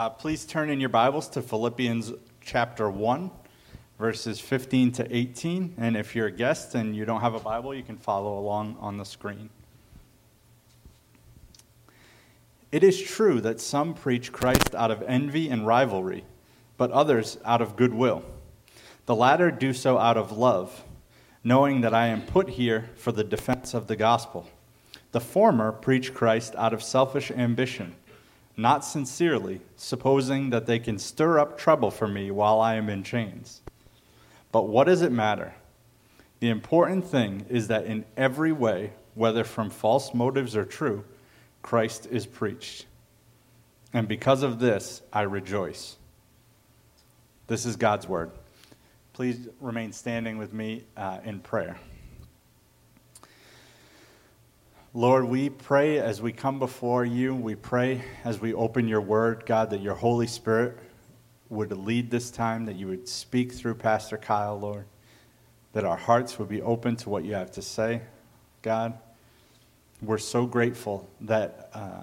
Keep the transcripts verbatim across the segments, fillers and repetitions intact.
Uh, please turn in your Bibles to Philippians chapter one, verses fifteen to eighteen. And if you're a guest and you don't have a Bible, you can follow along on the screen. It is true that some preach Christ out of envy and rivalry, but others out of goodwill. The latter do so out of love, knowing that I am put here for the defense of the gospel. The former preach Christ out of selfish ambition, not sincerely, supposing that they can stir up trouble for me while I am in chains. But what does it matter? The important thing is that in every way, whether from false motives or true, Christ is preached. And because of this, I rejoice. This is God's word. Please remain standing with me uh, in prayer. Lord, we pray as we come before you, we pray as we open your word, God, that your Holy Spirit would lead this time, that you would speak through Pastor Kyle, Lord, that our hearts would be open to what you have to say, God. We're so grateful that uh,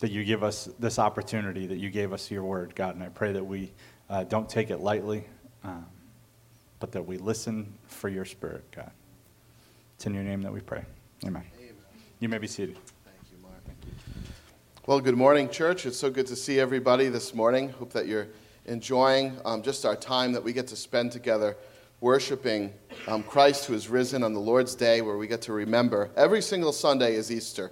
that you give us this opportunity, that you gave us your word, God, and I pray that we uh, don't take it lightly, um, but that we listen for your Spirit, God. It's in your name that we pray. Amen. Amen. You may be seated. Thank you, Mark. Thank you. Well, good morning, church. It's so good to see everybody this morning. Hope that you're enjoying um, just our time that we get to spend together worshiping um, Christ who is risen on the Lord's Day, where we get to remember. Every single Sunday is Easter.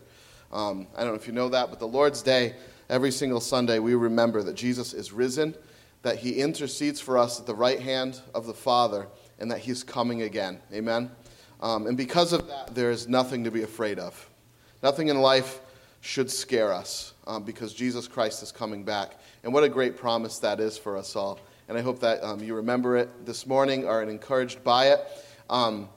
Um, I don't know if you know that, but the Lord's Day, every single Sunday, we remember that Jesus is risen, that he intercedes for us at the right hand of the Father, and that he's coming again. Amen. Um, and because of that, there is nothing to be afraid of. Nothing in life should scare us um, because Jesus Christ is coming back. And what a great promise that is for us all. And I hope that um, you remember it this morning, are encouraged by it. Um,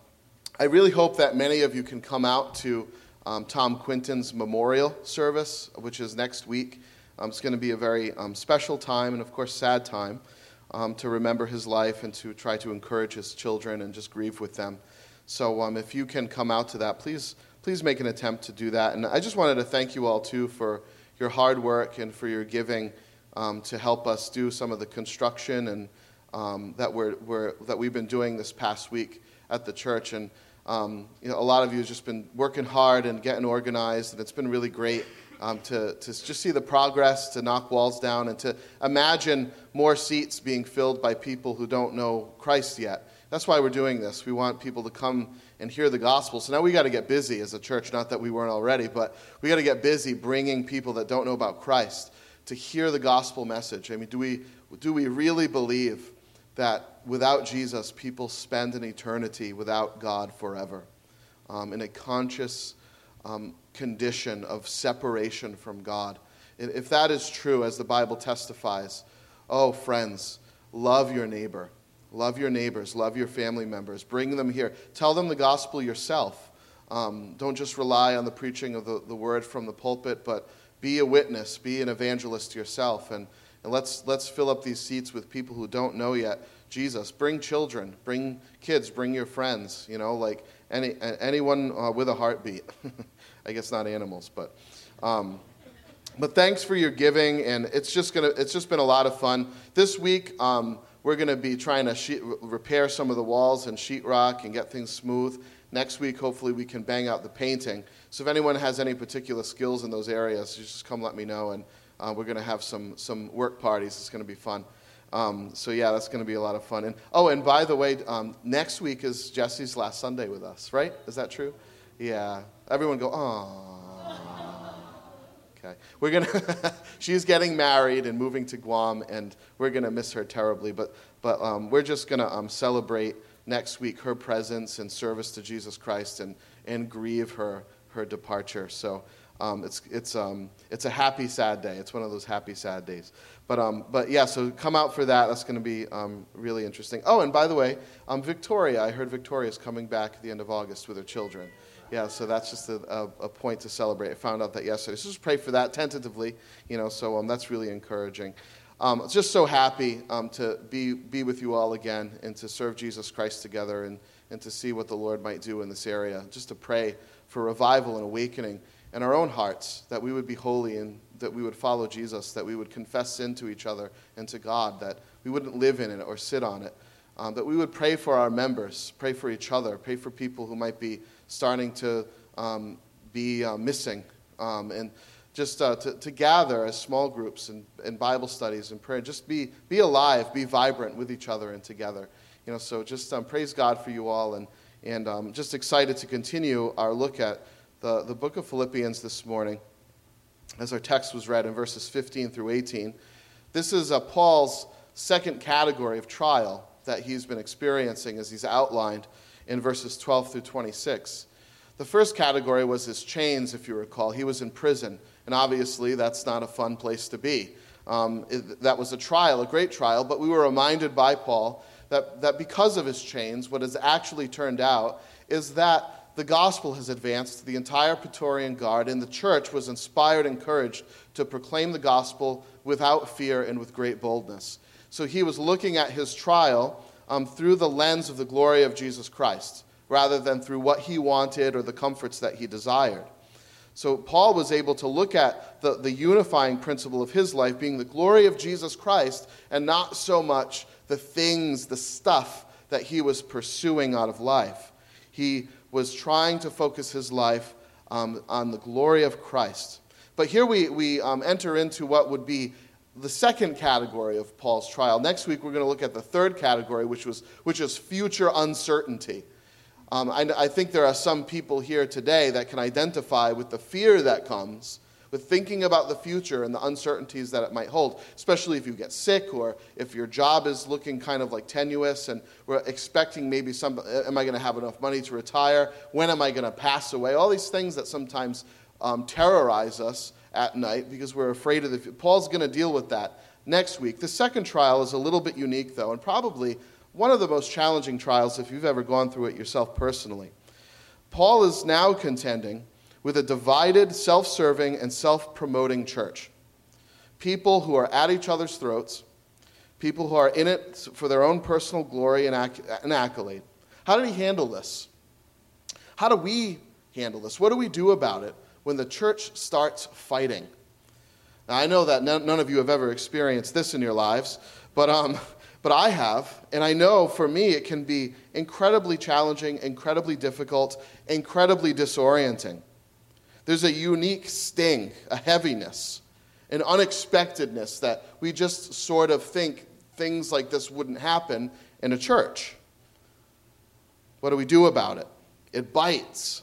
I really hope that many of you can come out to um, Tom Quinton's memorial service, which is next week. Um, it's going to be a very um, special time and, of course, sad time um, to remember his life and to try to encourage his children and just grieve with them. So um, if you can come out to that, please please make an attempt to do that. And I just wanted to thank you all, too, for your hard work and for your giving um, to help us do some of the construction and um, that we're, we're that we've been doing this past week at the church. And um, you know, a lot of you have just been working hard and getting organized, and it's been really great um, to to just see the progress, to knock walls down, and to imagine more seats being filled by people who don't know Christ yet. That's why we're doing this. We want people to come and hear the gospel. So now we got to get busy as a church, not that we weren't already, but we got to get busy bringing people that don't know about Christ to hear the gospel message. I mean, do we do we really believe that without Jesus, people spend an eternity without God forever um, in a conscious um, condition of separation from God? If that is true, as the Bible testifies, oh, friends, love your neighbor. Love your neighbors. Love your family members. Bring them here. Tell them the gospel yourself. Um, don't just rely on the preaching of the, the word from the pulpit, but be a witness. Be an evangelist yourself. And, and let's let's fill up these seats with people who don't know yet Jesus. Bring children. Bring kids. Bring your friends. You know, like any anyone uh, with a heartbeat. I guess not animals, but um, but thanks for your giving. And it's just gonna it's just been a lot of fun this week. Um, We're going to be trying to sheet, repair some of the walls and sheetrock and get things smooth. Next week, hopefully, we can bang out the painting. So if anyone has any particular skills in those areas, just come let me know, and uh, we're going to have some some work parties. It's going to be fun. Um, so, yeah, that's going to be a lot of fun. And oh, and by the way, um, next week is Jesse's last Sunday with us, right? Is that true? Yeah. Everyone go, aww. Okay. We're gonna she's getting married and moving to Guam, and we're gonna miss her terribly, but but um, we're just gonna um, celebrate next week her presence and service to Jesus Christ and and grieve her her departure. So um, it's it's um it's a happy sad day. It's one of those happy sad days. But um but yeah, so come out for that. That's gonna be um really interesting. Oh, and by the way, um Victoria, I heard Victoria's coming back at the end of August with her children. Yeah, so that's just a, a, a point to celebrate. I found out that yesterday. So just pray for that tentatively, you know, so um, that's really encouraging. Um, just so happy um, to be be with you all again and to serve Jesus Christ together and, and to see what the Lord might do in this area. Just to pray for revival and awakening and our own hearts, that we would be holy and that we would follow Jesus, that we would confess sin to each other and to God, that we wouldn't live in it or sit on it, um, that we would pray for our members, pray for each other, pray for people who might be starting to um, be uh, missing, um, and just uh, to, to gather as small groups and, and Bible studies and prayer. Just be, be alive, be vibrant with each other and together. You know, so just um, praise God for you all, and, and um, just excited to continue our look at the, the book of Philippians this morning, as our text was read in verses fifteen through eighteen. This is uh, Paul's second category of trial that he's been experiencing, as he's outlined in verses twelve through twenty-six. The first category was his chains, if you recall. He was in prison, and obviously that's not a fun place to be. Um, it, that was a trial, a great trial, but we were reminded by Paul that, that because of his chains, what has actually turned out is that the gospel has advanced. The entire Praetorian Guard and the church was inspired and encouraged to proclaim the gospel without fear and with great boldness. So he was looking at his trial um, through the lens of the glory of Jesus Christ, rather than through what he wanted or the comforts that he desired. So Paul was able to look at the, the unifying principle of his life being the glory of Jesus Christ, and not so much the things, the stuff that he was pursuing out of life. He was trying to focus his life um, on the glory of Christ. But here we, we um, enter into what would be the second category of Paul's trial. Next week we're going to look at the third category, which was which is future uncertainty. Um, I, I think there are some people here today that can identify with the fear that comes with thinking about the future and the uncertainties that it might hold, especially if you get sick or if your job is looking kind of like tenuous and we're expecting maybe some, am I going to have enough money to retire? When am I going to pass away? All these things that sometimes um, terrorize us at night because we're afraid of the future. Paul's going to deal with that next week. The second trial is a little bit unique, though, and probably one of the most challenging trials if you've ever gone through it yourself personally. Paul is now contending with a divided, self-serving, and self-promoting church. People who are at each other's throats, people who are in it for their own personal glory and, acc and accolade. How did he handle this? How do we handle this? What do we do about it when the church starts fighting? Now, I know that no none of you have ever experienced this in your lives, but um. But I have, and I know for me it can be incredibly challenging, incredibly difficult, incredibly disorienting. There's a unique sting, a heaviness, an unexpectedness that we just sort of think things like this wouldn't happen in a church. What do we do about it? It bites.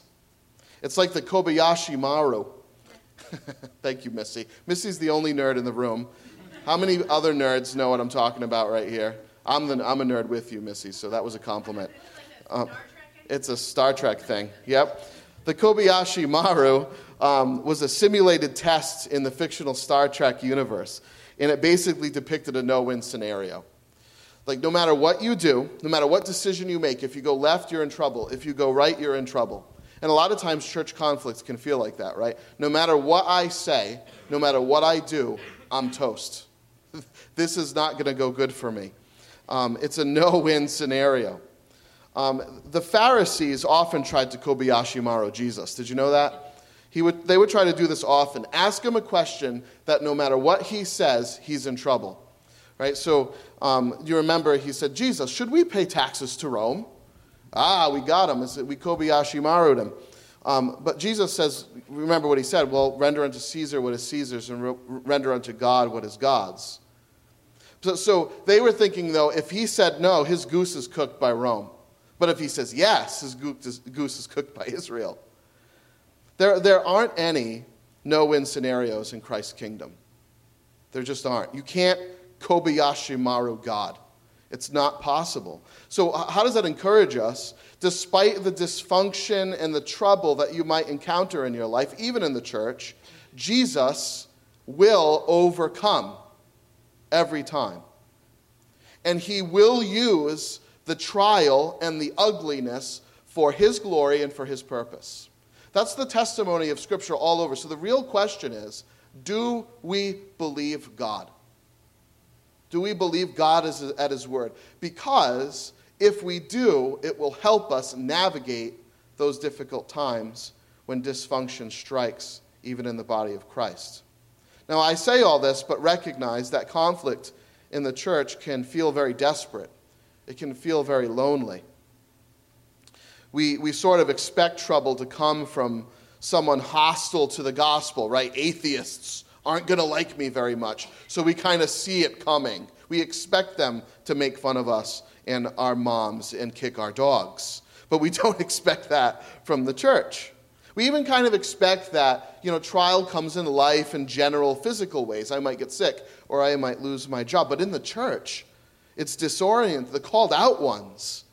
It's like the Kobayashi Maru. Thank you, Missy. Missy's the only nerd in the room. How many other nerds know what I'm talking about right here? I'm, the, I'm a nerd with you, Missy, so that was a compliment. Um, it's a Star Trek thing. Yep. The Kobayashi Maru um, was a simulated test in the fictional Star Trek universe, and it basically depicted a no-win scenario. Like, no matter what you do, no matter what decision you make, if you go left, you're in trouble. If you go right, you're in trouble. And a lot of times church conflicts can feel like that, right? No matter what I say, no matter what I do, I'm toast. This is not going to go good for me. Um, it's a no-win scenario. Um, the Pharisees often tried to Kobayashi Maru Jesus. Did you know that? He would, they would try to do this often. Ask him a question that no matter what he says, he's in trouble. Right? So um, you remember he said, Jesus, should we pay taxes to Rome? Ah, we got him. We Kobayashi Maru'd him. Um, but Jesus says, remember what he said, well, render unto Caesar what is Caesar's and re render unto God what is God's. So, so they were thinking, though, if he said no, his goose is cooked by Rome. But if he says yes, his goose is, goose is cooked by Israel. There, there aren't any no-win scenarios in Christ's kingdom. There just aren't. You can't Kobayashi Maru God. It's not possible. So how does that encourage us? Despite the dysfunction and the trouble that you might encounter in your life, even in the church, Jesus will overcome every time. And he will use the trial and the ugliness for his glory and for his purpose. That's the testimony of Scripture all over. So the real question is, do we believe God? Do we believe God is at his word? Because if we do, it will help us navigate those difficult times when dysfunction strikes, even in the body of Christ. Now, I say all this, but recognize that conflict in the church can feel very desperate. It can feel very lonely. We, we sort of expect trouble to come from someone hostile to the gospel, right? Atheists aren't going to like me very much, so we kind of see it coming. We expect them to make fun of us and our moms and kick our dogs, but we don't expect that from the church. We even kind of expect that, you know, trial comes in life in general physical ways. I might get sick or I might lose my job. But in the church, it's disoriented, the called out ones,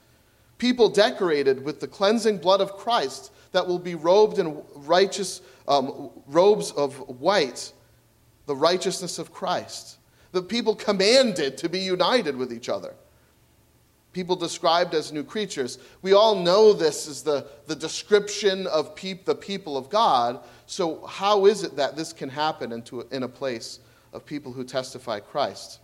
people decorated with the cleansing blood of Christ that will be robed in righteous um, robes of white, the righteousness of Christ. The people commanded to be united with each other. People described as new creatures. We all know this is the, the description of peop, the people of God. So how is it that this can happen into a, in a place of people who testify Christ?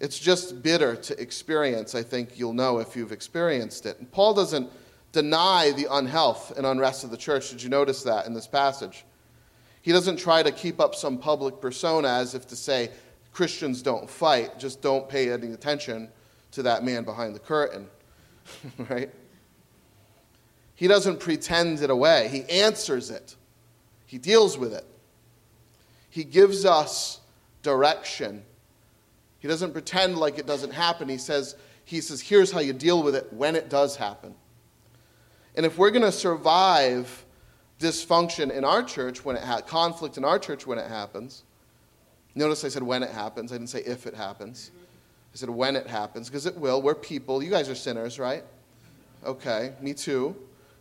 It's just bitter to experience. I think you'll know if you've experienced it. And Paul doesn't deny the unhealth and unrest of the church. Did you notice that in this passage? He doesn't try to keep up some public persona as if to say, Christians don't fight, just don't pay any attention to that man behind the curtain, right? He doesn't pretend it away. He answers it. He deals with it. He gives us direction. He doesn't pretend like it doesn't happen. He says, he says, here's how you deal with it when it does happen. And if we're going to survive dysfunction in our church, when it ha- conflict in our church when it happens, notice I said when it happens. I didn't say if it happens. I said when it happens, because it will. We're people. You guys are sinners, right? Okay, me too.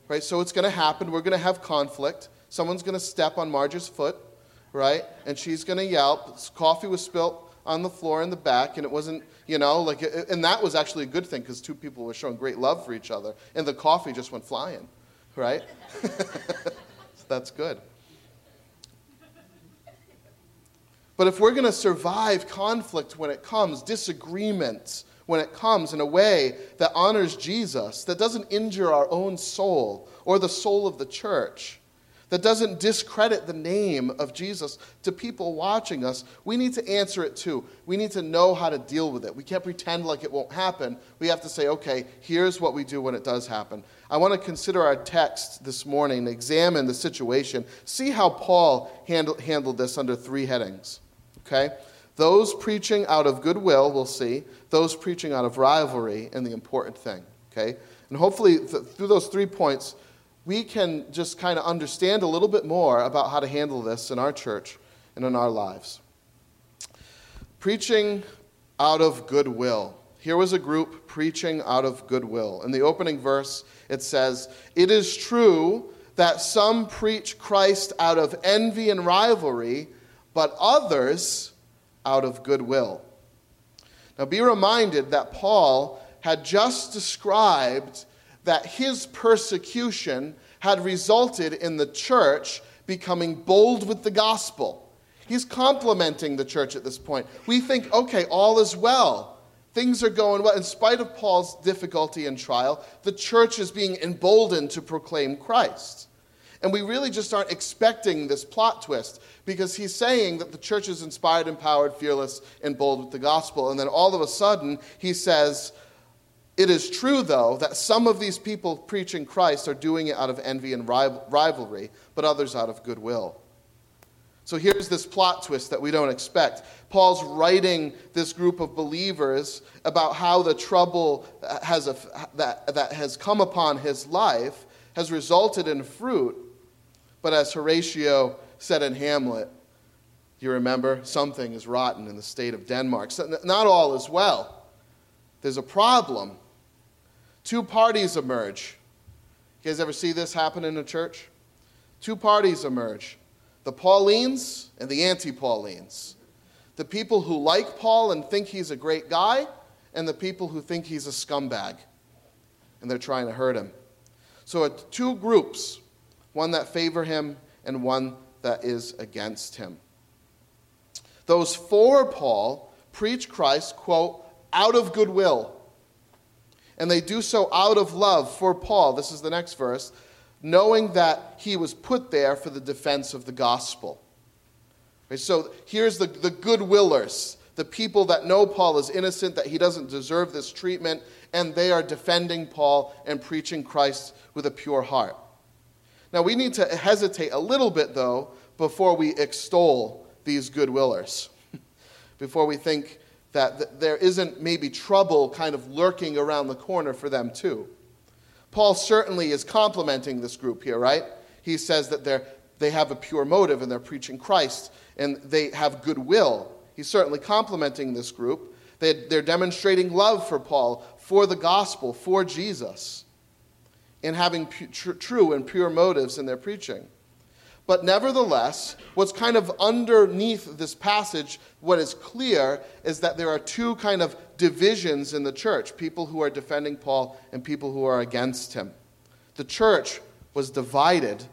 Right? So it's going to happen. We're going to have conflict. Someone's going to step on Marge's foot, right? And she's going to yelp. Coffee was spilt on the floor in the back, and it wasn't, you know, like, and that was actually a good thing because two people were showing great love for each other, and the coffee just went flying, right? So that's good. But if we're going to survive conflict when it comes, disagreements when it comes in a way that honors Jesus, that doesn't injure our own soul or the soul of the church, that doesn't discredit the name of Jesus to people watching us, we need to answer it too. We need to know how to deal with it. We can't pretend like it won't happen. We have to say, okay, here's what we do when it does happen. I want to consider our text this morning, examine the situation, see how Paul handle, handled this under three headings. Okay? Those preaching out of goodwill, we'll see. Those preaching out of rivalry, and the important thing. Okay? And hopefully th- through those three points, we can just kind of understand a little bit more about how to handle this in our church and in our lives. Preaching out of goodwill. Here was a group preaching out of goodwill. In the opening verse, it says, "It is true that some preach Christ out of envy and rivalry, but others out of goodwill." Now be reminded that Paul had just described that his persecution had resulted in the church becoming bold with the gospel. He's complimenting the church at this point. We think, okay, all is well. Things are going well. In spite of Paul's difficulty and trial, the church is being emboldened to proclaim Christ. And we really just aren't expecting this plot twist, because he's saying that the church is inspired, empowered, fearless, and bold with the gospel. And then all of a sudden, he says, "It is true, though, that some of these people preaching Christ are doing it out of envy and rivalry, but others out of goodwill." So here's this plot twist that we don't expect. Paul's writing this group of believers about how the trouble has a, that, that has come upon his life has resulted in fruit. But as Horatio said in Hamlet, you remember, something is rotten in the state of Denmark. So not all is well. There's a problem. Two parties emerge. You guys ever see this happen in a church? Two parties emerge. The Paulines and the anti-Paulines. The people who like Paul and think he's a great guy, and the people who think he's a scumbag, and they're trying to hurt him. So two groups, one that favor him and one that is against him. Those for Paul preach Christ, quote, out of goodwill. And they do so out of love for Paul. This is the next verse. knowing that he was put there for the defense of the gospel. Okay, so here's the, the goodwillers, the people that know Paul is innocent, that he doesn't deserve this treatment, and they are defending Paul and preaching Christ with a pure heart. Now, we need to hesitate a little bit, though, before we extol these goodwillers, before we think that th- there isn't maybe trouble kind of lurking around the corner for them, too. Paul certainly is complimenting this group here, right? He says that they're, they have a pure motive and they're preaching Christ and they have goodwill. He's certainly complimenting this group. They, they're demonstrating love for Paul, for the gospel, for Jesus, and having pu- tr- true and pure motives in their preaching. But nevertheless, what's kind of underneath this passage, what is clear, is that there are two kind of divisions in the church, people who are defending Paul and people who are against him. The church was divided,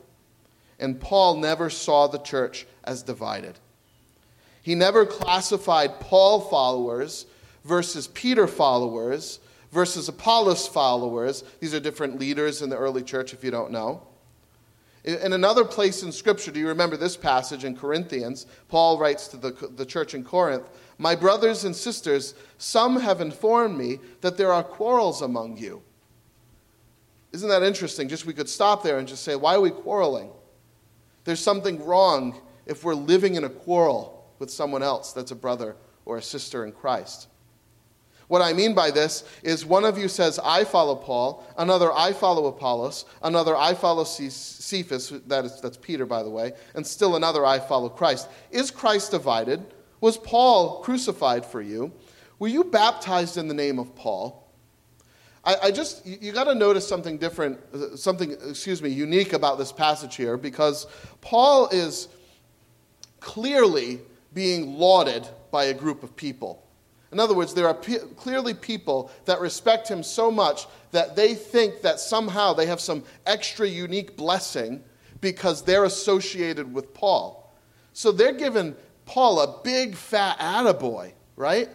and Paul never saw the church as divided. He never classified Paul followers versus Peter followers versus Apollos followers. These are different leaders in the early church, if you don't know. In another place in Scripture, do you remember this passage in Corinthians? Paul writes to the, the church in Corinth, "My brothers and sisters, some have informed me that there are quarrels among you." Isn't that interesting? Just we could stop there and just say, why are we quarreling? There's something wrong if we're living in a quarrel with someone else that's a brother or a sister in Christ. What I mean by this is one of you says, "I follow Paul," another, "I follow Apollos," another, "I follow Cephas," that is, that's Peter, by the way, and still another, "I follow Christ." Is Christ divided? Was Paul crucified for you? Were you baptized in the name of Paul? I, I just, you, you got to notice something different, something, excuse me, unique about this passage here, because Paul is clearly being lauded by a group of people. In other words, there are pe- clearly people that respect him so much that they think that somehow they have some extra unique blessing because they're associated with Paul. So they're giving Paul a big fat attaboy, right?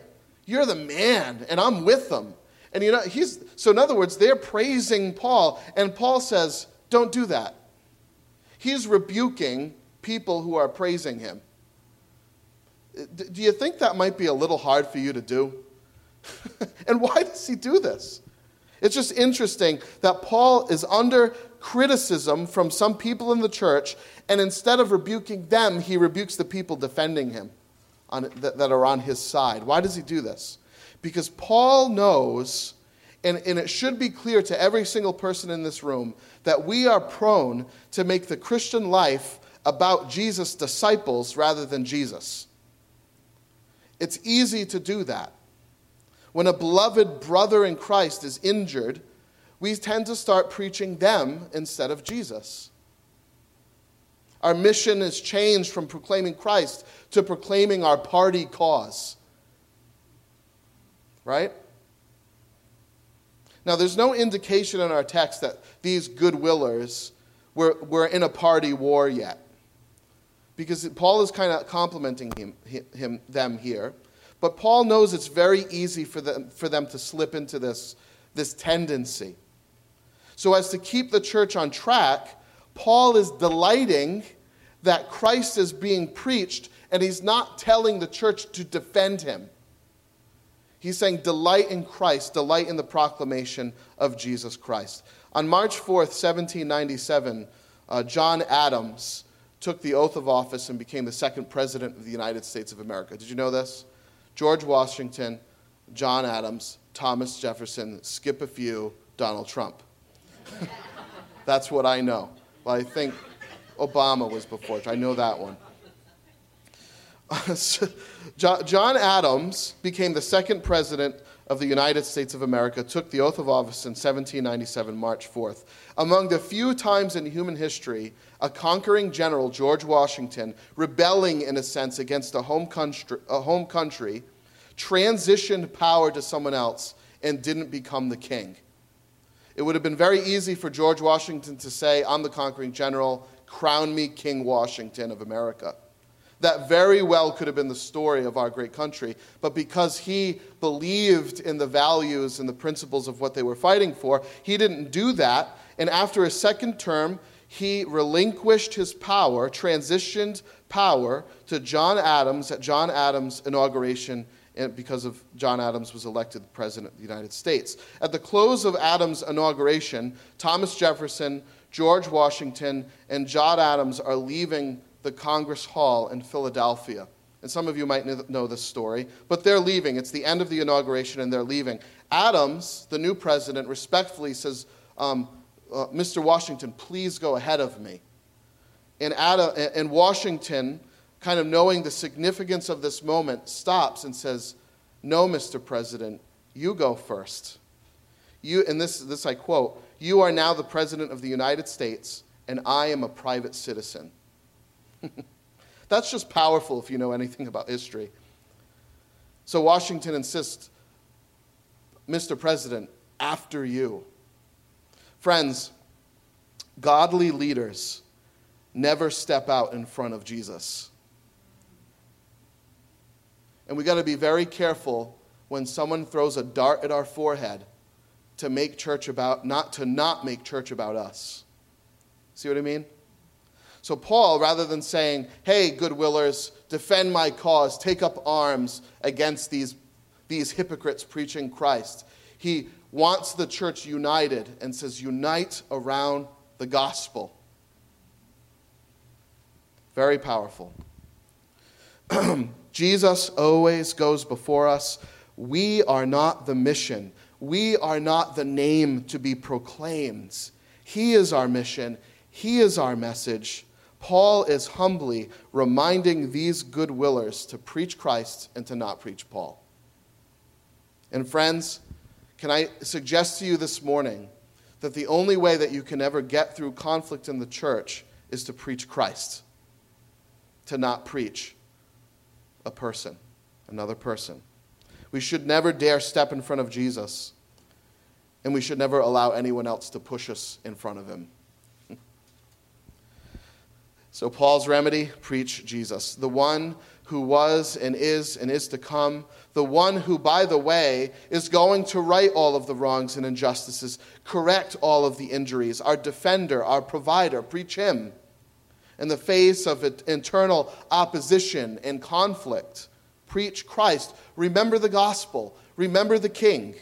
"You're the man, and I'm with them." And you know, he's so in other words, they're praising Paul, and Paul says, "Don't do that." He's rebuking people who are praising him. Do you think that might be a little hard for you to do? And why does he do this? It's just interesting that Paul is under criticism from some people in the church, and instead of rebuking them, he rebukes the people defending him on, that, that are on his side. Why does he do this? Because Paul knows, and, and it should be clear to every single person in this room, that we are prone to make the Christian life about Jesus' disciples rather than Jesus. It's easy to do that. When a beloved brother in Christ is injured, we tend to start preaching them instead of Jesus. Our mission is changed from proclaiming Christ to proclaiming our party cause. Right? Now, there's no indication in our text that these goodwillers were, were in a party war yet, because Paul is kind of complimenting him, him, them here. But Paul knows it's very easy for them, for them to slip into this, this tendency. So as to keep the church on track, Paul is delighting that Christ is being preached, and he's not telling the church to defend him. He's saying, delight in Christ, delight in the proclamation of Jesus Christ. On March fourth, seventeen ninety-seven, uh, John Adams took the oath of office and became the second president of the United States of America. Did you know this? George Washington, John Adams, Thomas Jefferson, skip a few, Donald Trump. That's what I know. Well, I think Obama was before. I know that one. John Adams became the second president of the United States of America, took the oath of office in seventeen ninety-seven, March fourth. Among the few times in human history, a conquering general, George Washington, rebelling in a sense against a home country, a home country, transitioned power to someone else and didn't become the king. It would have been very easy for George Washington to say, "I'm the conquering general, crown me King Washington of America." That very well could have been the story of our great country, but because he believed in the values and the principles of what they were fighting for, he didn't do that, and after his second term, he relinquished his power, transitioned power to John Adams at John Adams' inauguration, and because of John Adams was elected President of the United States. At the close of Adams' inauguration, Thomas Jefferson, George Washington, and John Adams are leaving the Congress Hall in Philadelphia. And some of you might know this story, but they're leaving. It's the end of the inauguration, and they're leaving. Adams, the new president, respectfully says, um, uh, Mister Washington, please go ahead of me. And, Adam, and Washington, kind of knowing the significance of this moment, stops and says, no, Mister President, you go first. You, and this, this I quote, you are now the President of the United States, and I am a private citizen. That's just powerful if you know anything about history. So Washington insists, Mister President, after you. Friends, godly leaders never step out in front of Jesus. And we got to be very careful when someone throws a dart at our forehead to make church about, not to not make church about us. See what I mean? So Paul, rather than saying, hey, goodwillers, defend my cause, take up arms against these, these hypocrites preaching Christ, he wants the church united and says, unite around the gospel. Very powerful. Jesus always goes before us. We are not the mission. We are not the name to be proclaimed. He is our mission. He is our message. Paul is humbly reminding these goodwillers to preach Christ and to not preach Paul. And friends, can I suggest to you this morning that the only way that you can ever get through conflict in the church is to preach Christ, to not preach a person, another person. We should never dare step in front of Jesus, and we should never allow anyone else to push us in front of him. So Paul's remedy, preach Jesus, the one who was and is and is to come, the one who, by the way, is going to right all of the wrongs and injustices, correct all of the injuries, our defender, our provider, preach him. In the face of internal opposition and conflict, preach Christ. Remember the gospel. Remember the king.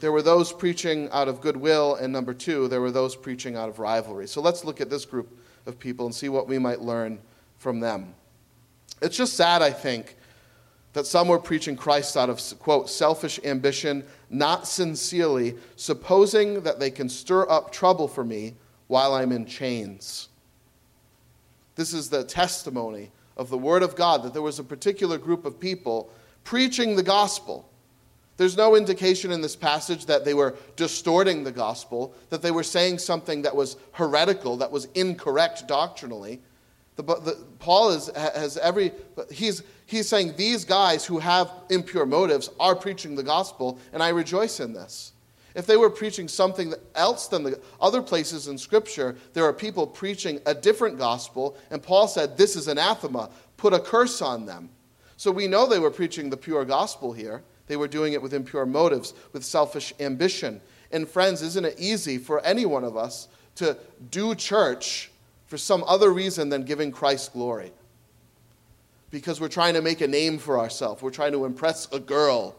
There were those preaching out of goodwill, and number two, there were those preaching out of rivalry. So let's look at this group of people and see what we might learn from them. It's just sad, I think, that some were preaching Christ out of, quote, selfish ambition, not sincerely, supposing that they can stir up trouble for me while I'm in chains. This is the testimony of the Word of God, that there was a particular group of people preaching the gospel. There's no indication in this passage that they were distorting the gospel, that they were saying something that was heretical, that was incorrect doctrinally. The, the, Paul is, has every, he's, he's saying these guys who have impure motives are preaching the gospel, and I rejoice in this. If they were preaching something else than the other places in Scripture, there are people preaching a different gospel, and Paul said, this is anathema, put a curse on them. So we know they were preaching the pure gospel here. They were doing it with impure motives, with selfish ambition. And friends, isn't it easy for any one of us to do church for some other reason than giving Christ glory? Because we're trying to make a name for ourselves. We're trying to impress a girl.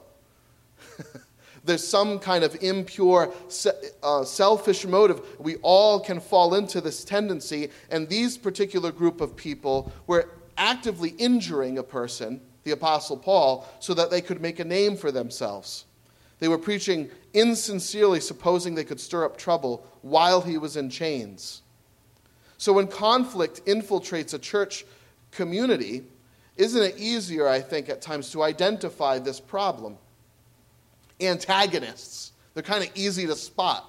There's some kind of impure, uh, selfish motive. We all can fall into this tendency. And these particular group of people were actively injuring a person, the Apostle Paul, so that they could make a name for themselves. They were preaching insincerely, supposing they could stir up trouble while he was in chains. So when conflict infiltrates a church community, isn't it easier, I think, at times to identify this problem? Antagonists, they're kind of easy to spot.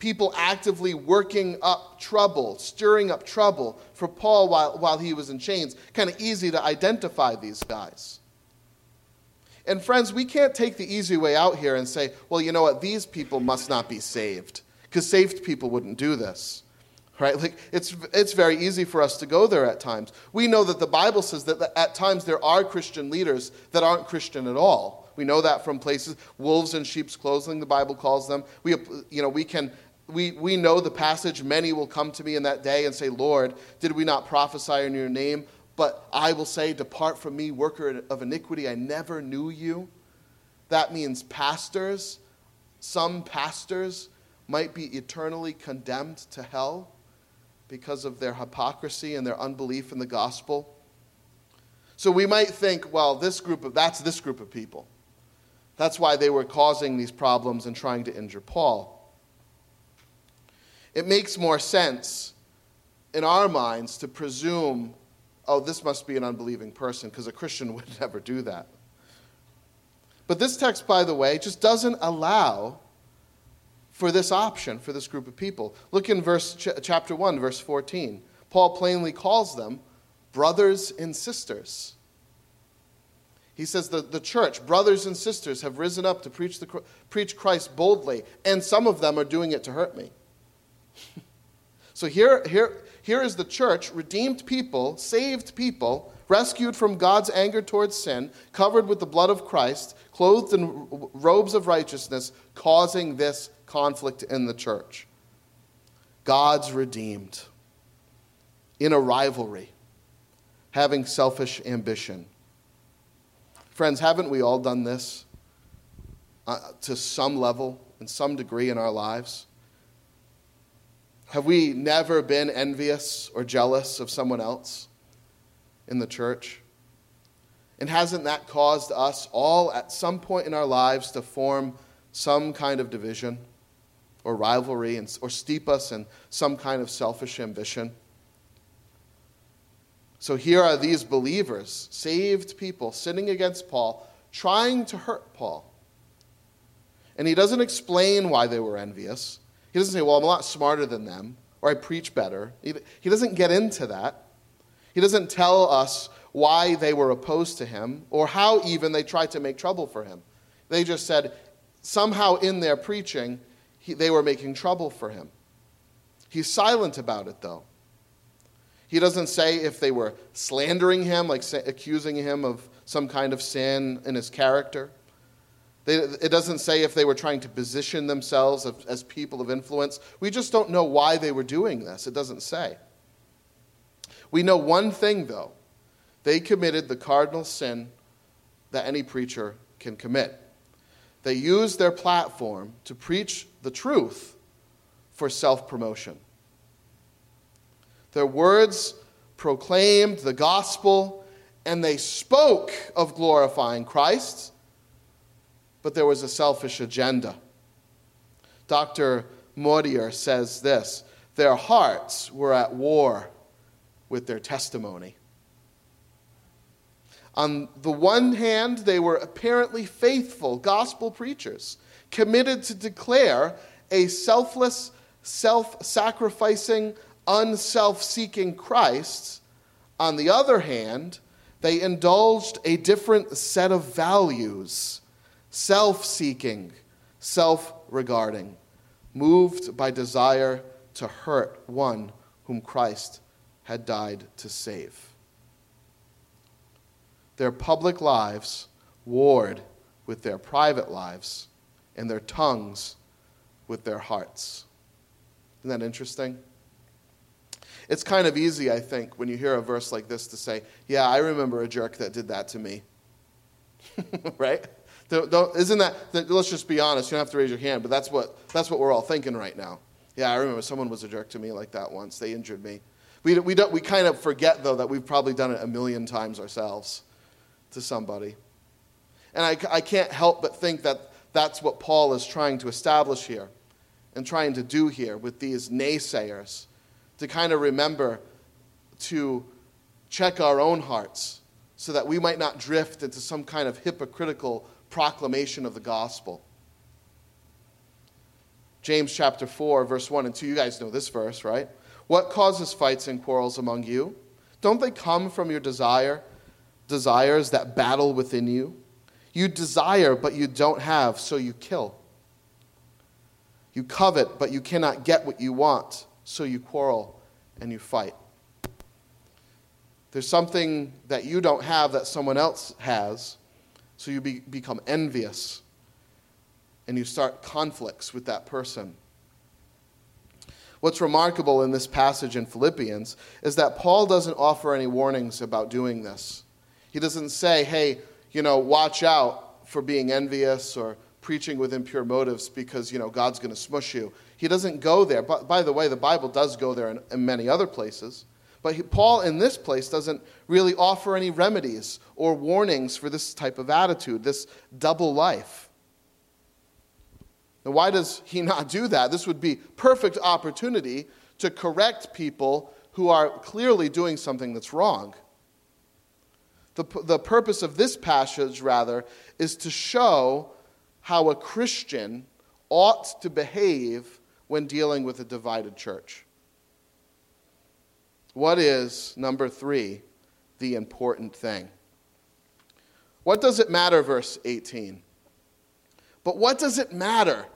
People actively working up trouble, stirring up trouble for Paul while, while he was in chains. Kind of easy to identify these guys. And friends, we can't take the easy way out here and say, well, you know what, these people must not be saved, because saved people wouldn't do this. right? Like it's it's very easy for us to go there at times. We know that the Bible says that at times there are Christian leaders that aren't Christian at all. We know that from places, wolves in sheep's clothing, the Bible calls them. We you know we can we we know the passage, many will come to me in that day and say, Lord, did we not prophesy in your name? But I will say, depart from me, worker of iniquity, I never knew you. That means pastors, some pastors might be eternally condemned to hell because of their hypocrisy and their unbelief in the gospel. So we might think, well, this group of that's this group of people. That's why they were causing these problems and trying to injure Paul. It makes more sense in our minds to presume, oh, this must be an unbelieving person, because a Christian would never do that. But this text, by the way, just doesn't allow for this option, for this group of people. Look in verse ch- chapter one, verse fourteen. Paul plainly calls them brothers and sisters. He says that the church, brothers and sisters, have risen up to preach, the, preach Christ boldly, and some of them are doing it to hurt me. So here, here, here is the church, redeemed people, saved people, rescued from God's anger towards sin, covered with the blood of Christ, clothed in robes of righteousness, causing this conflict in the church. God's redeemed in a rivalry, having selfish ambition. Friends, haven't we all done this uh, to some level and some degree in our lives? Have we never been envious or jealous of someone else in the church? And hasn't that caused us all at some point in our lives to form some kind of division or rivalry, and, or steep us in some kind of selfish ambition? So here are these believers, saved people, sinning against Paul, trying to hurt Paul. And he doesn't explain why they were envious. He doesn't say, well, I'm a lot smarter than them, or I preach better. He, he doesn't get into that. He doesn't tell us why they were opposed to him, or how even they tried to make trouble for him. They just said, somehow in their preaching, he, they were making trouble for him. He's silent about it, though. He doesn't say if they were slandering him, like sa- accusing him of some kind of sin in his character. They, it doesn't say if they were trying to position themselves as, as people of influence. We just don't know why they were doing this. It doesn't say. We know one thing, though. They committed the cardinal sin that any preacher can commit. They used their platform to preach the truth for self-promotion. Their words proclaimed the gospel, and they spoke of glorifying Christ, but there was a selfish agenda. Doctor Mordier says this: their hearts were at war with their testimony. On the one hand, they were apparently faithful gospel preachers, committed to declare a selfless, self-sacrificing, unself-seeking Christ. On the other hand, they indulged a different set of values, self-seeking, self-regarding, moved by desire to hurt one whom Christ had died to save. Their public lives warred with their private lives, and their tongues with their hearts. Isn't that interesting? It's kind of easy, I think, when you hear a verse like this to say, yeah, I remember a jerk that did that to me. Right? Don't, don't, isn't that, let's just be honest, you don't have to raise your hand, but that's what that's what we're all thinking right now. Yeah, I remember someone was a jerk to me like that once. They injured me. We, we, don't, we kind of forget, though, that we've probably done it a million times ourselves to somebody. And I, I can't help but think that that's what Paul is trying to establish here and trying to do here with these naysayers, to kind of remember to check our own hearts so that we might not drift into some kind of hypocritical proclamation of the gospel. James chapter four, verse one and two, you guys know this verse, right? What causes fights and quarrels among you? Don't they come from your desire, desires that battle within you? You desire, but you don't have, so you kill. You covet, but you cannot get what you want, so you quarrel and you fight. There's something that you don't have that someone else has, so you be, become envious and you start conflicts with that person. What's remarkable in this passage in Philippians is that Paul doesn't offer any warnings about doing this. He doesn't say, hey, you know, watch out for being envious or preaching with impure motives because, you know, God's going to smush you. He doesn't go there. But by the way, the Bible does go there in, in many other places. But he, Paul in this place doesn't really offer any remedies or warnings for this type of attitude, this double life. Now, why does he not do that? This would be perfect opportunity to correct people who are clearly doing something that's wrong. The, the purpose of this passage, rather, is to show how a Christian ought to behave when dealing with a divided church. What is, number three, the important thing? What does it matter, verse eighteen? But what does it matter?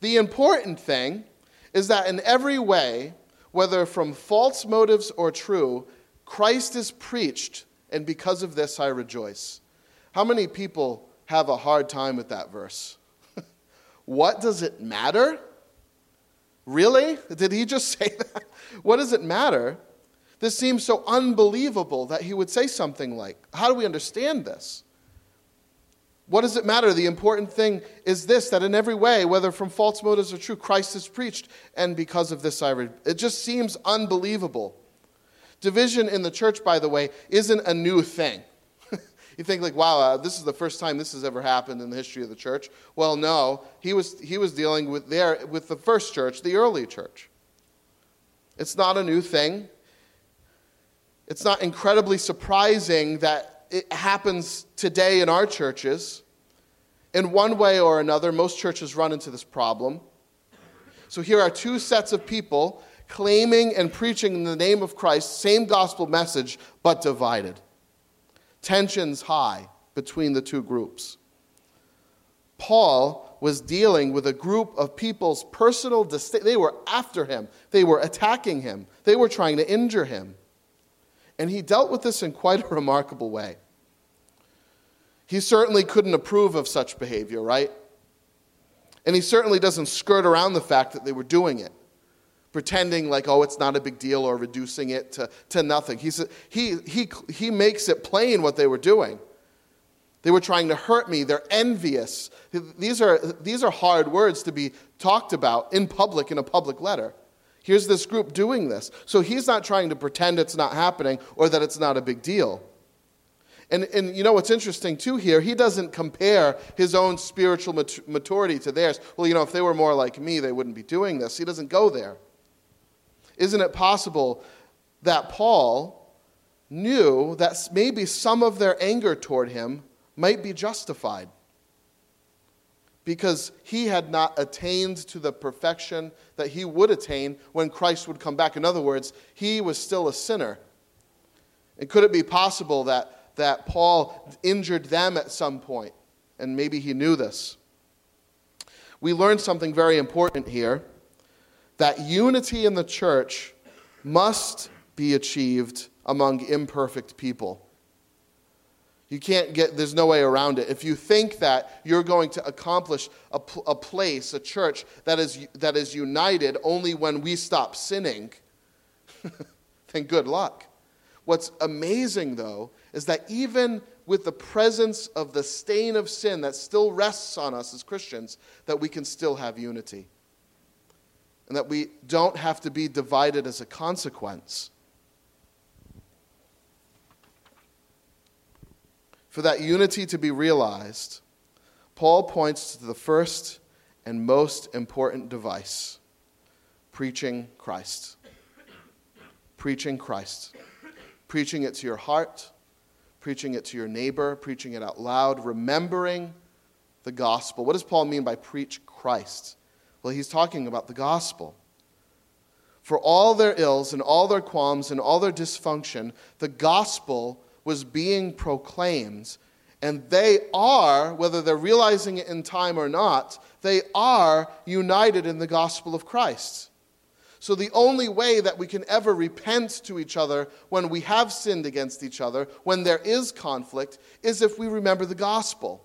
The important thing is that in every way, whether from false motives or true, Christ is preached, and because of this I rejoice. How many people have a hard time with that verse? What does it matter? Really? Did he just say that? What does it matter? This seems so unbelievable that he would say something like, how do we understand this? What does it matter? The important thing is this, that in every way, whether from false motives or true, Christ is preached, and because of this I read. It just seems unbelievable. Division in the church, by the way, isn't a new thing. You think like, wow, uh, this is the first time this has ever happened in the history of the church. Well, no, he was he was dealing with there with the first church, the early church. It's not a new thing. It's not incredibly surprising that it happens today in our churches. In one way or another, most churches run into this problem. So here are two sets of people claiming and preaching in the name of Christ, same gospel message, but divided. Tensions high between the two groups. Paul was dealing with a group of people's personal distaste. They were after him. They were attacking him. They were trying to injure him. And he dealt with this in quite a remarkable way. He certainly couldn't approve of such behavior, right? And he certainly doesn't skirt around the fact that they were doing it, pretending like, oh, it's not a big deal, or reducing it to, to nothing. He's, he, he, he makes it plain what they were doing. They were trying to hurt me. They're envious. These are, these are hard words to be talked about in public in a public letter. Here's this group doing this. So he's not trying to pretend it's not happening or that it's not a big deal. And, and you know what's interesting, too, here? He doesn't compare his own spiritual mat- maturity to theirs. Well, you know, if they were more like me, they wouldn't be doing this. He doesn't go there. Isn't it possible that Paul knew that maybe some of their anger toward him might be justified because he had not attained to the perfection that he would attain when Christ would come back? In other words, he was still a sinner. And could it be possible that, that Paul injured them at some point? And maybe he knew this. We learned something very important here, that unity in the church must be achieved among imperfect people. You can't get, there's no way around it. If you think that you're going to accomplish a, a place, a church that is, that is united only when we stop sinning, then good luck. What's amazing, though, is that even with the presence of the stain of sin that still rests on us as Christians, that we can still have unity. And that we don't have to be divided as a consequence. For that unity to be realized, Paul points to the first and most important device: preaching Christ. Preaching Christ. Preaching it to your heart, preaching it to your neighbor, preaching it out loud, remembering the gospel. What does Paul mean by preach Christ? Well, he's talking about the gospel. For all their ills and all their qualms and all their dysfunction, the gospel was being proclaimed. And they are, whether they're realizing it in time or not, they are united in the gospel of Christ. So the only way that we can ever repent to each other when we have sinned against each other, when there is conflict, is if we remember the gospel.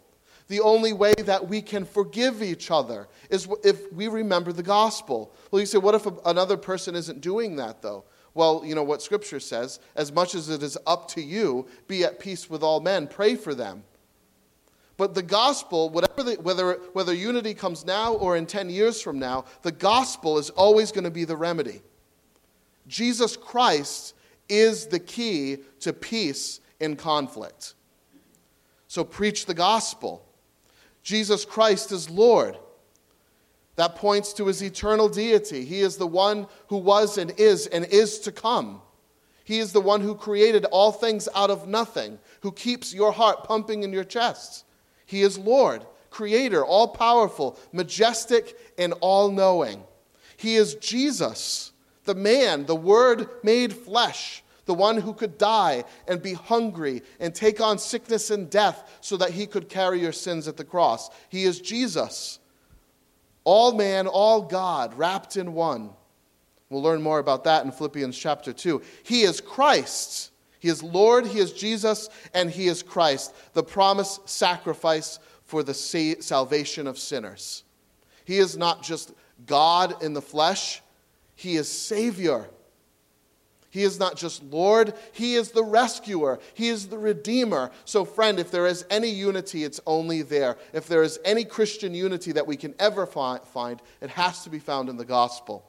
The only way that we can forgive each other is if we remember the gospel. Well, you say, what if another person isn't doing that, though? Well, you know what Scripture says, as much as it is up to you, be at peace with all men, pray for them. But the gospel, whatever the, whether whether unity comes now or in ten years from now, the gospel is always going to be the remedy. Jesus Christ is the key to peace in conflict. So preach the gospel. Jesus Christ is Lord. That points to his eternal deity. He is the one who was and is and is to come. He is the one who created all things out of nothing, who keeps your heart pumping in your chest. He is Lord, creator, all-powerful, majestic, and all-knowing. He is Jesus, the man, the Word made flesh, the one who could die and be hungry and take on sickness and death so that he could carry your sins at the cross. He is Jesus, all man, all God, wrapped in one. We'll learn more about that in Philippians chapter two. He is Christ. He is Lord, he is Jesus, and he is Christ, the promised sacrifice for the salvation of sinners. He is not just God in the flesh, he is Savior. He is not just Lord, he is the rescuer, he is the Redeemer. So friend, if there is any unity, it's only there. If there is any Christian unity that we can ever find, it has to be found in the gospel.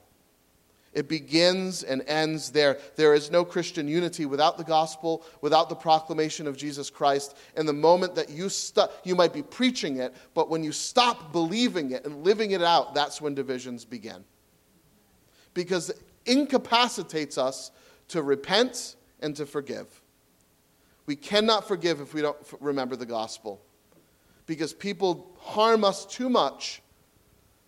It begins and ends there. There is no Christian unity without the gospel, without the proclamation of Jesus Christ. And the moment that you st- you might be preaching it, but when you stop believing it and living it out, that's when divisions begin. Because it incapacitates us to repent and to forgive. We cannot forgive if we don't f- remember the gospel. Because people harm us too much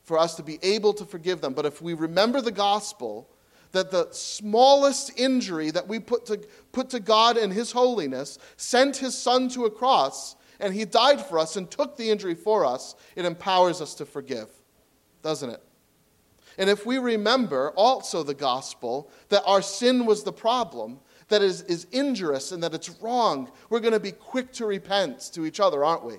for us to be able to forgive them. But if we remember the gospel, that the smallest injury that we put to, put to God in his holiness sent his son to a cross, and he died for us and took the injury for us, it empowers us to forgive, doesn't it? And if we remember also the gospel, that our sin was the problem, that it is, is injurious and that it's wrong, we're going to be quick to repent to each other, aren't we? You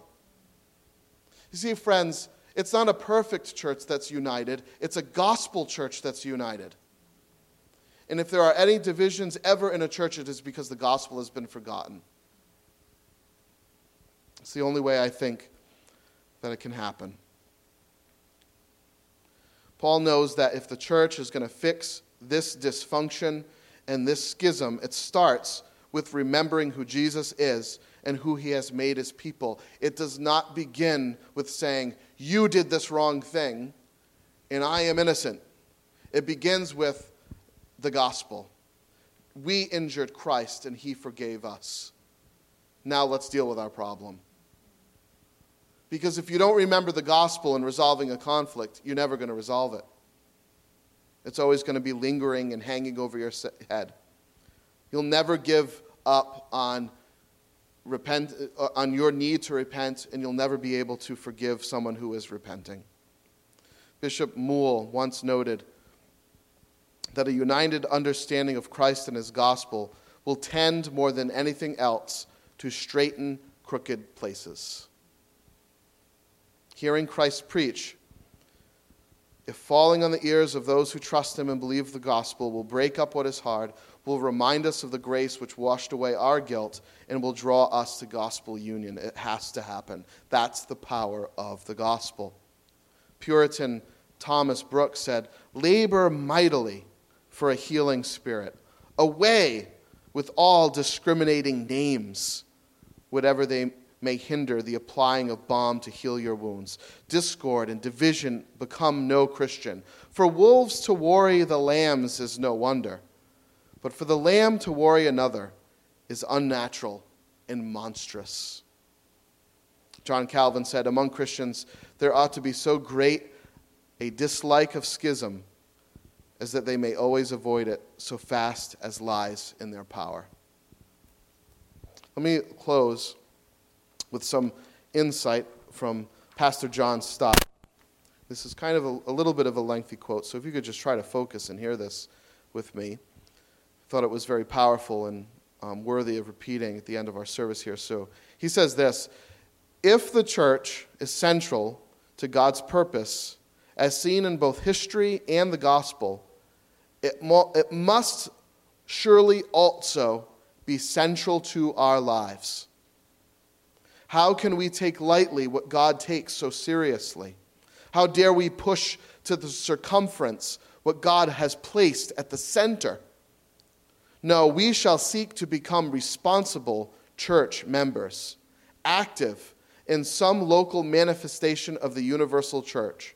see, friends, it's not a perfect church that's united. It's a gospel church that's united. And if there are any divisions ever in a church, it is because the gospel has been forgotten. It's the only way I think that it can happen. Paul knows that if the church is going to fix this dysfunction and this schism, it starts with remembering who Jesus is and who he has made his people. It does not begin with saying, you did this wrong thing, and I am innocent. It begins with the gospel. We injured Christ, and he forgave us. Now let's deal with our problem. Because if you don't remember the gospel in resolving a conflict, you're never going to resolve it. It's always going to be lingering and hanging over your head. You'll never give up on Repent uh, on your need to repent, and you'll never be able to forgive someone who is repenting. Bishop Moule once noted that a united understanding of Christ and his gospel will tend more than anything else to straighten crooked places. Hearing Christ preach, if falling on the ears of those who trust him and believe the gospel, will break up what is hard, will remind us of the grace which washed away our guilt, and will draw us to gospel union. It has to happen. That's the power of the gospel. Puritan Thomas Brooks said, labor mightily for a healing spirit. Away with all discriminating names, whatever they may hinder the applying of balm to heal your wounds. Discord and division become no Christian. For wolves to worry the lambs is no wonder. But for the lamb to worry another is unnatural and monstrous. John Calvin said, among Christians, there ought to be so great a dislike of schism as that they may always avoid it so fast as lies in their power. Let me close with some insight from Pastor John Stott. This is kind of a, a little bit of a lengthy quote, so if you could just try to focus and hear this with me. I thought it was very powerful and um, worthy of repeating at the end of our service here. So he says this: if the church is central to God's purpose, as seen in both history and the gospel, it, mo- it must surely also be central to our lives. How can we take lightly what God takes so seriously? How dare we push to the circumference what God has placed at the center? No, we shall seek to become responsible church members, active in some local manifestation of the universal church.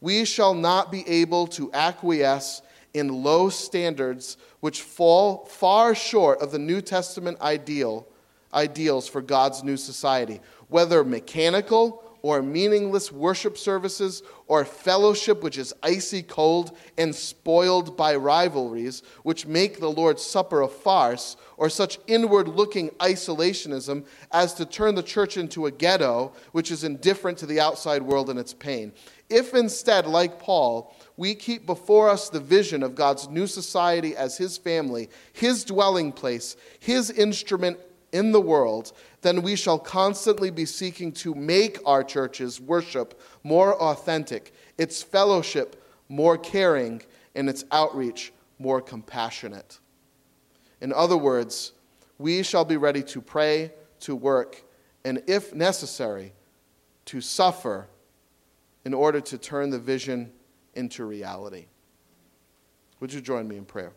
We shall not be able to acquiesce in low standards which fall far short of the New Testament ideal, ideals for God's new society, whether mechanical or meaningless worship services, or fellowship which is icy cold and spoiled by rivalries, which make the Lord's Supper a farce, or such inward-looking isolationism as to turn the church into a ghetto which is indifferent to the outside world and its pain. If instead, like Paul, we keep before us the vision of God's new society as his family, his dwelling place, his instrument in the world, then we shall constantly be seeking to make our church's worship more authentic, its fellowship more caring, and its outreach more compassionate. In other words, we shall be ready to pray, to work, and if necessary, to suffer in order to turn the vision into reality. Would you join me in prayer?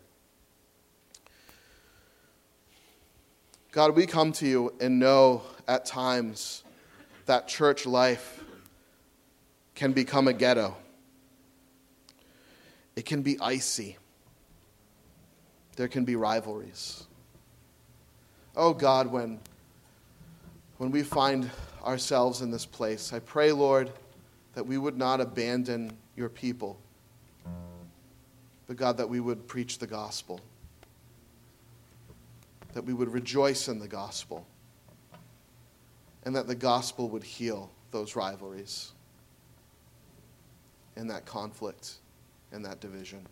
God, we come to you and know at times that church life can become a ghetto. It can be icy. There can be rivalries. Oh God, when, when we find ourselves in this place, I pray, Lord, that we would not abandon your people, but God, that we would preach the gospel, that we would rejoice in the gospel, and that the gospel would heal those rivalries and that conflict and that division.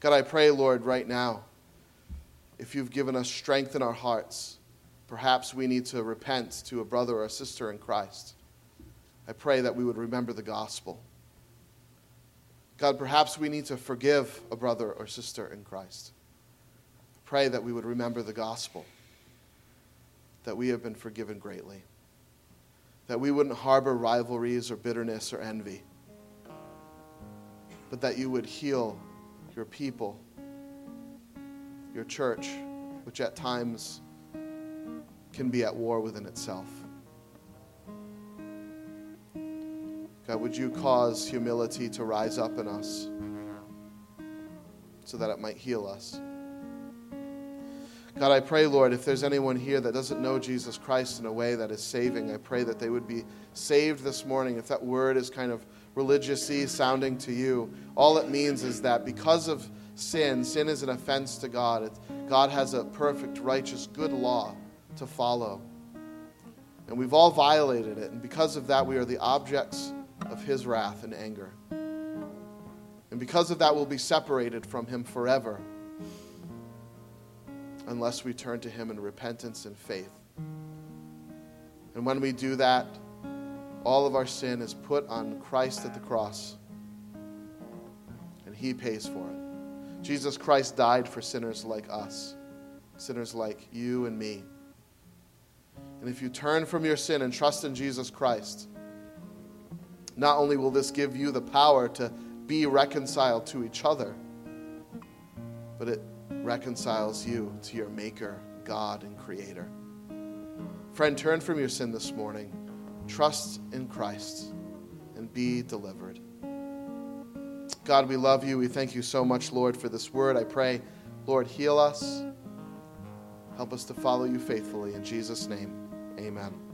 God, I pray, Lord, right now, if you've given us strength in our hearts, perhaps we need to repent to a brother or a sister in Christ. I pray that we would remember the gospel. God, perhaps we need to forgive a brother or sister in Christ. Pray that we would remember the gospel, that we have been forgiven greatly, that we wouldn't harbor rivalries or bitterness or envy, but that you would heal your people, your church, which at times can be at war within itself. God, would you cause humility to rise up in us so that it might heal us? God, I pray, Lord, if there's anyone here that doesn't know Jesus Christ in a way that is saving, I pray that they would be saved this morning. If that word is kind of religious-y sounding to you, all it means is that because of sin, sin is an offense to God. It's, God has a perfect, righteous, good law to follow. And we've all violated it. And because of that, we are the objects of his wrath and anger. And because of that, we'll be separated from him forever, unless we turn to him in repentance and faith. And when we do that, all of our sin is put on Christ at the cross, and he pays for it. Jesus Christ died for sinners like us, sinners like you and me. And if you turn from your sin and trust in Jesus Christ, not only will this give you the power to be reconciled to each other, but it reconciles you to your Maker, God, and Creator. Friend, turn from your sin this morning. Trust in Christ and be delivered. God, we love you. We thank you so much, Lord, for this word. I pray, Lord, heal us. Help us to follow you faithfully. In Jesus' name, amen.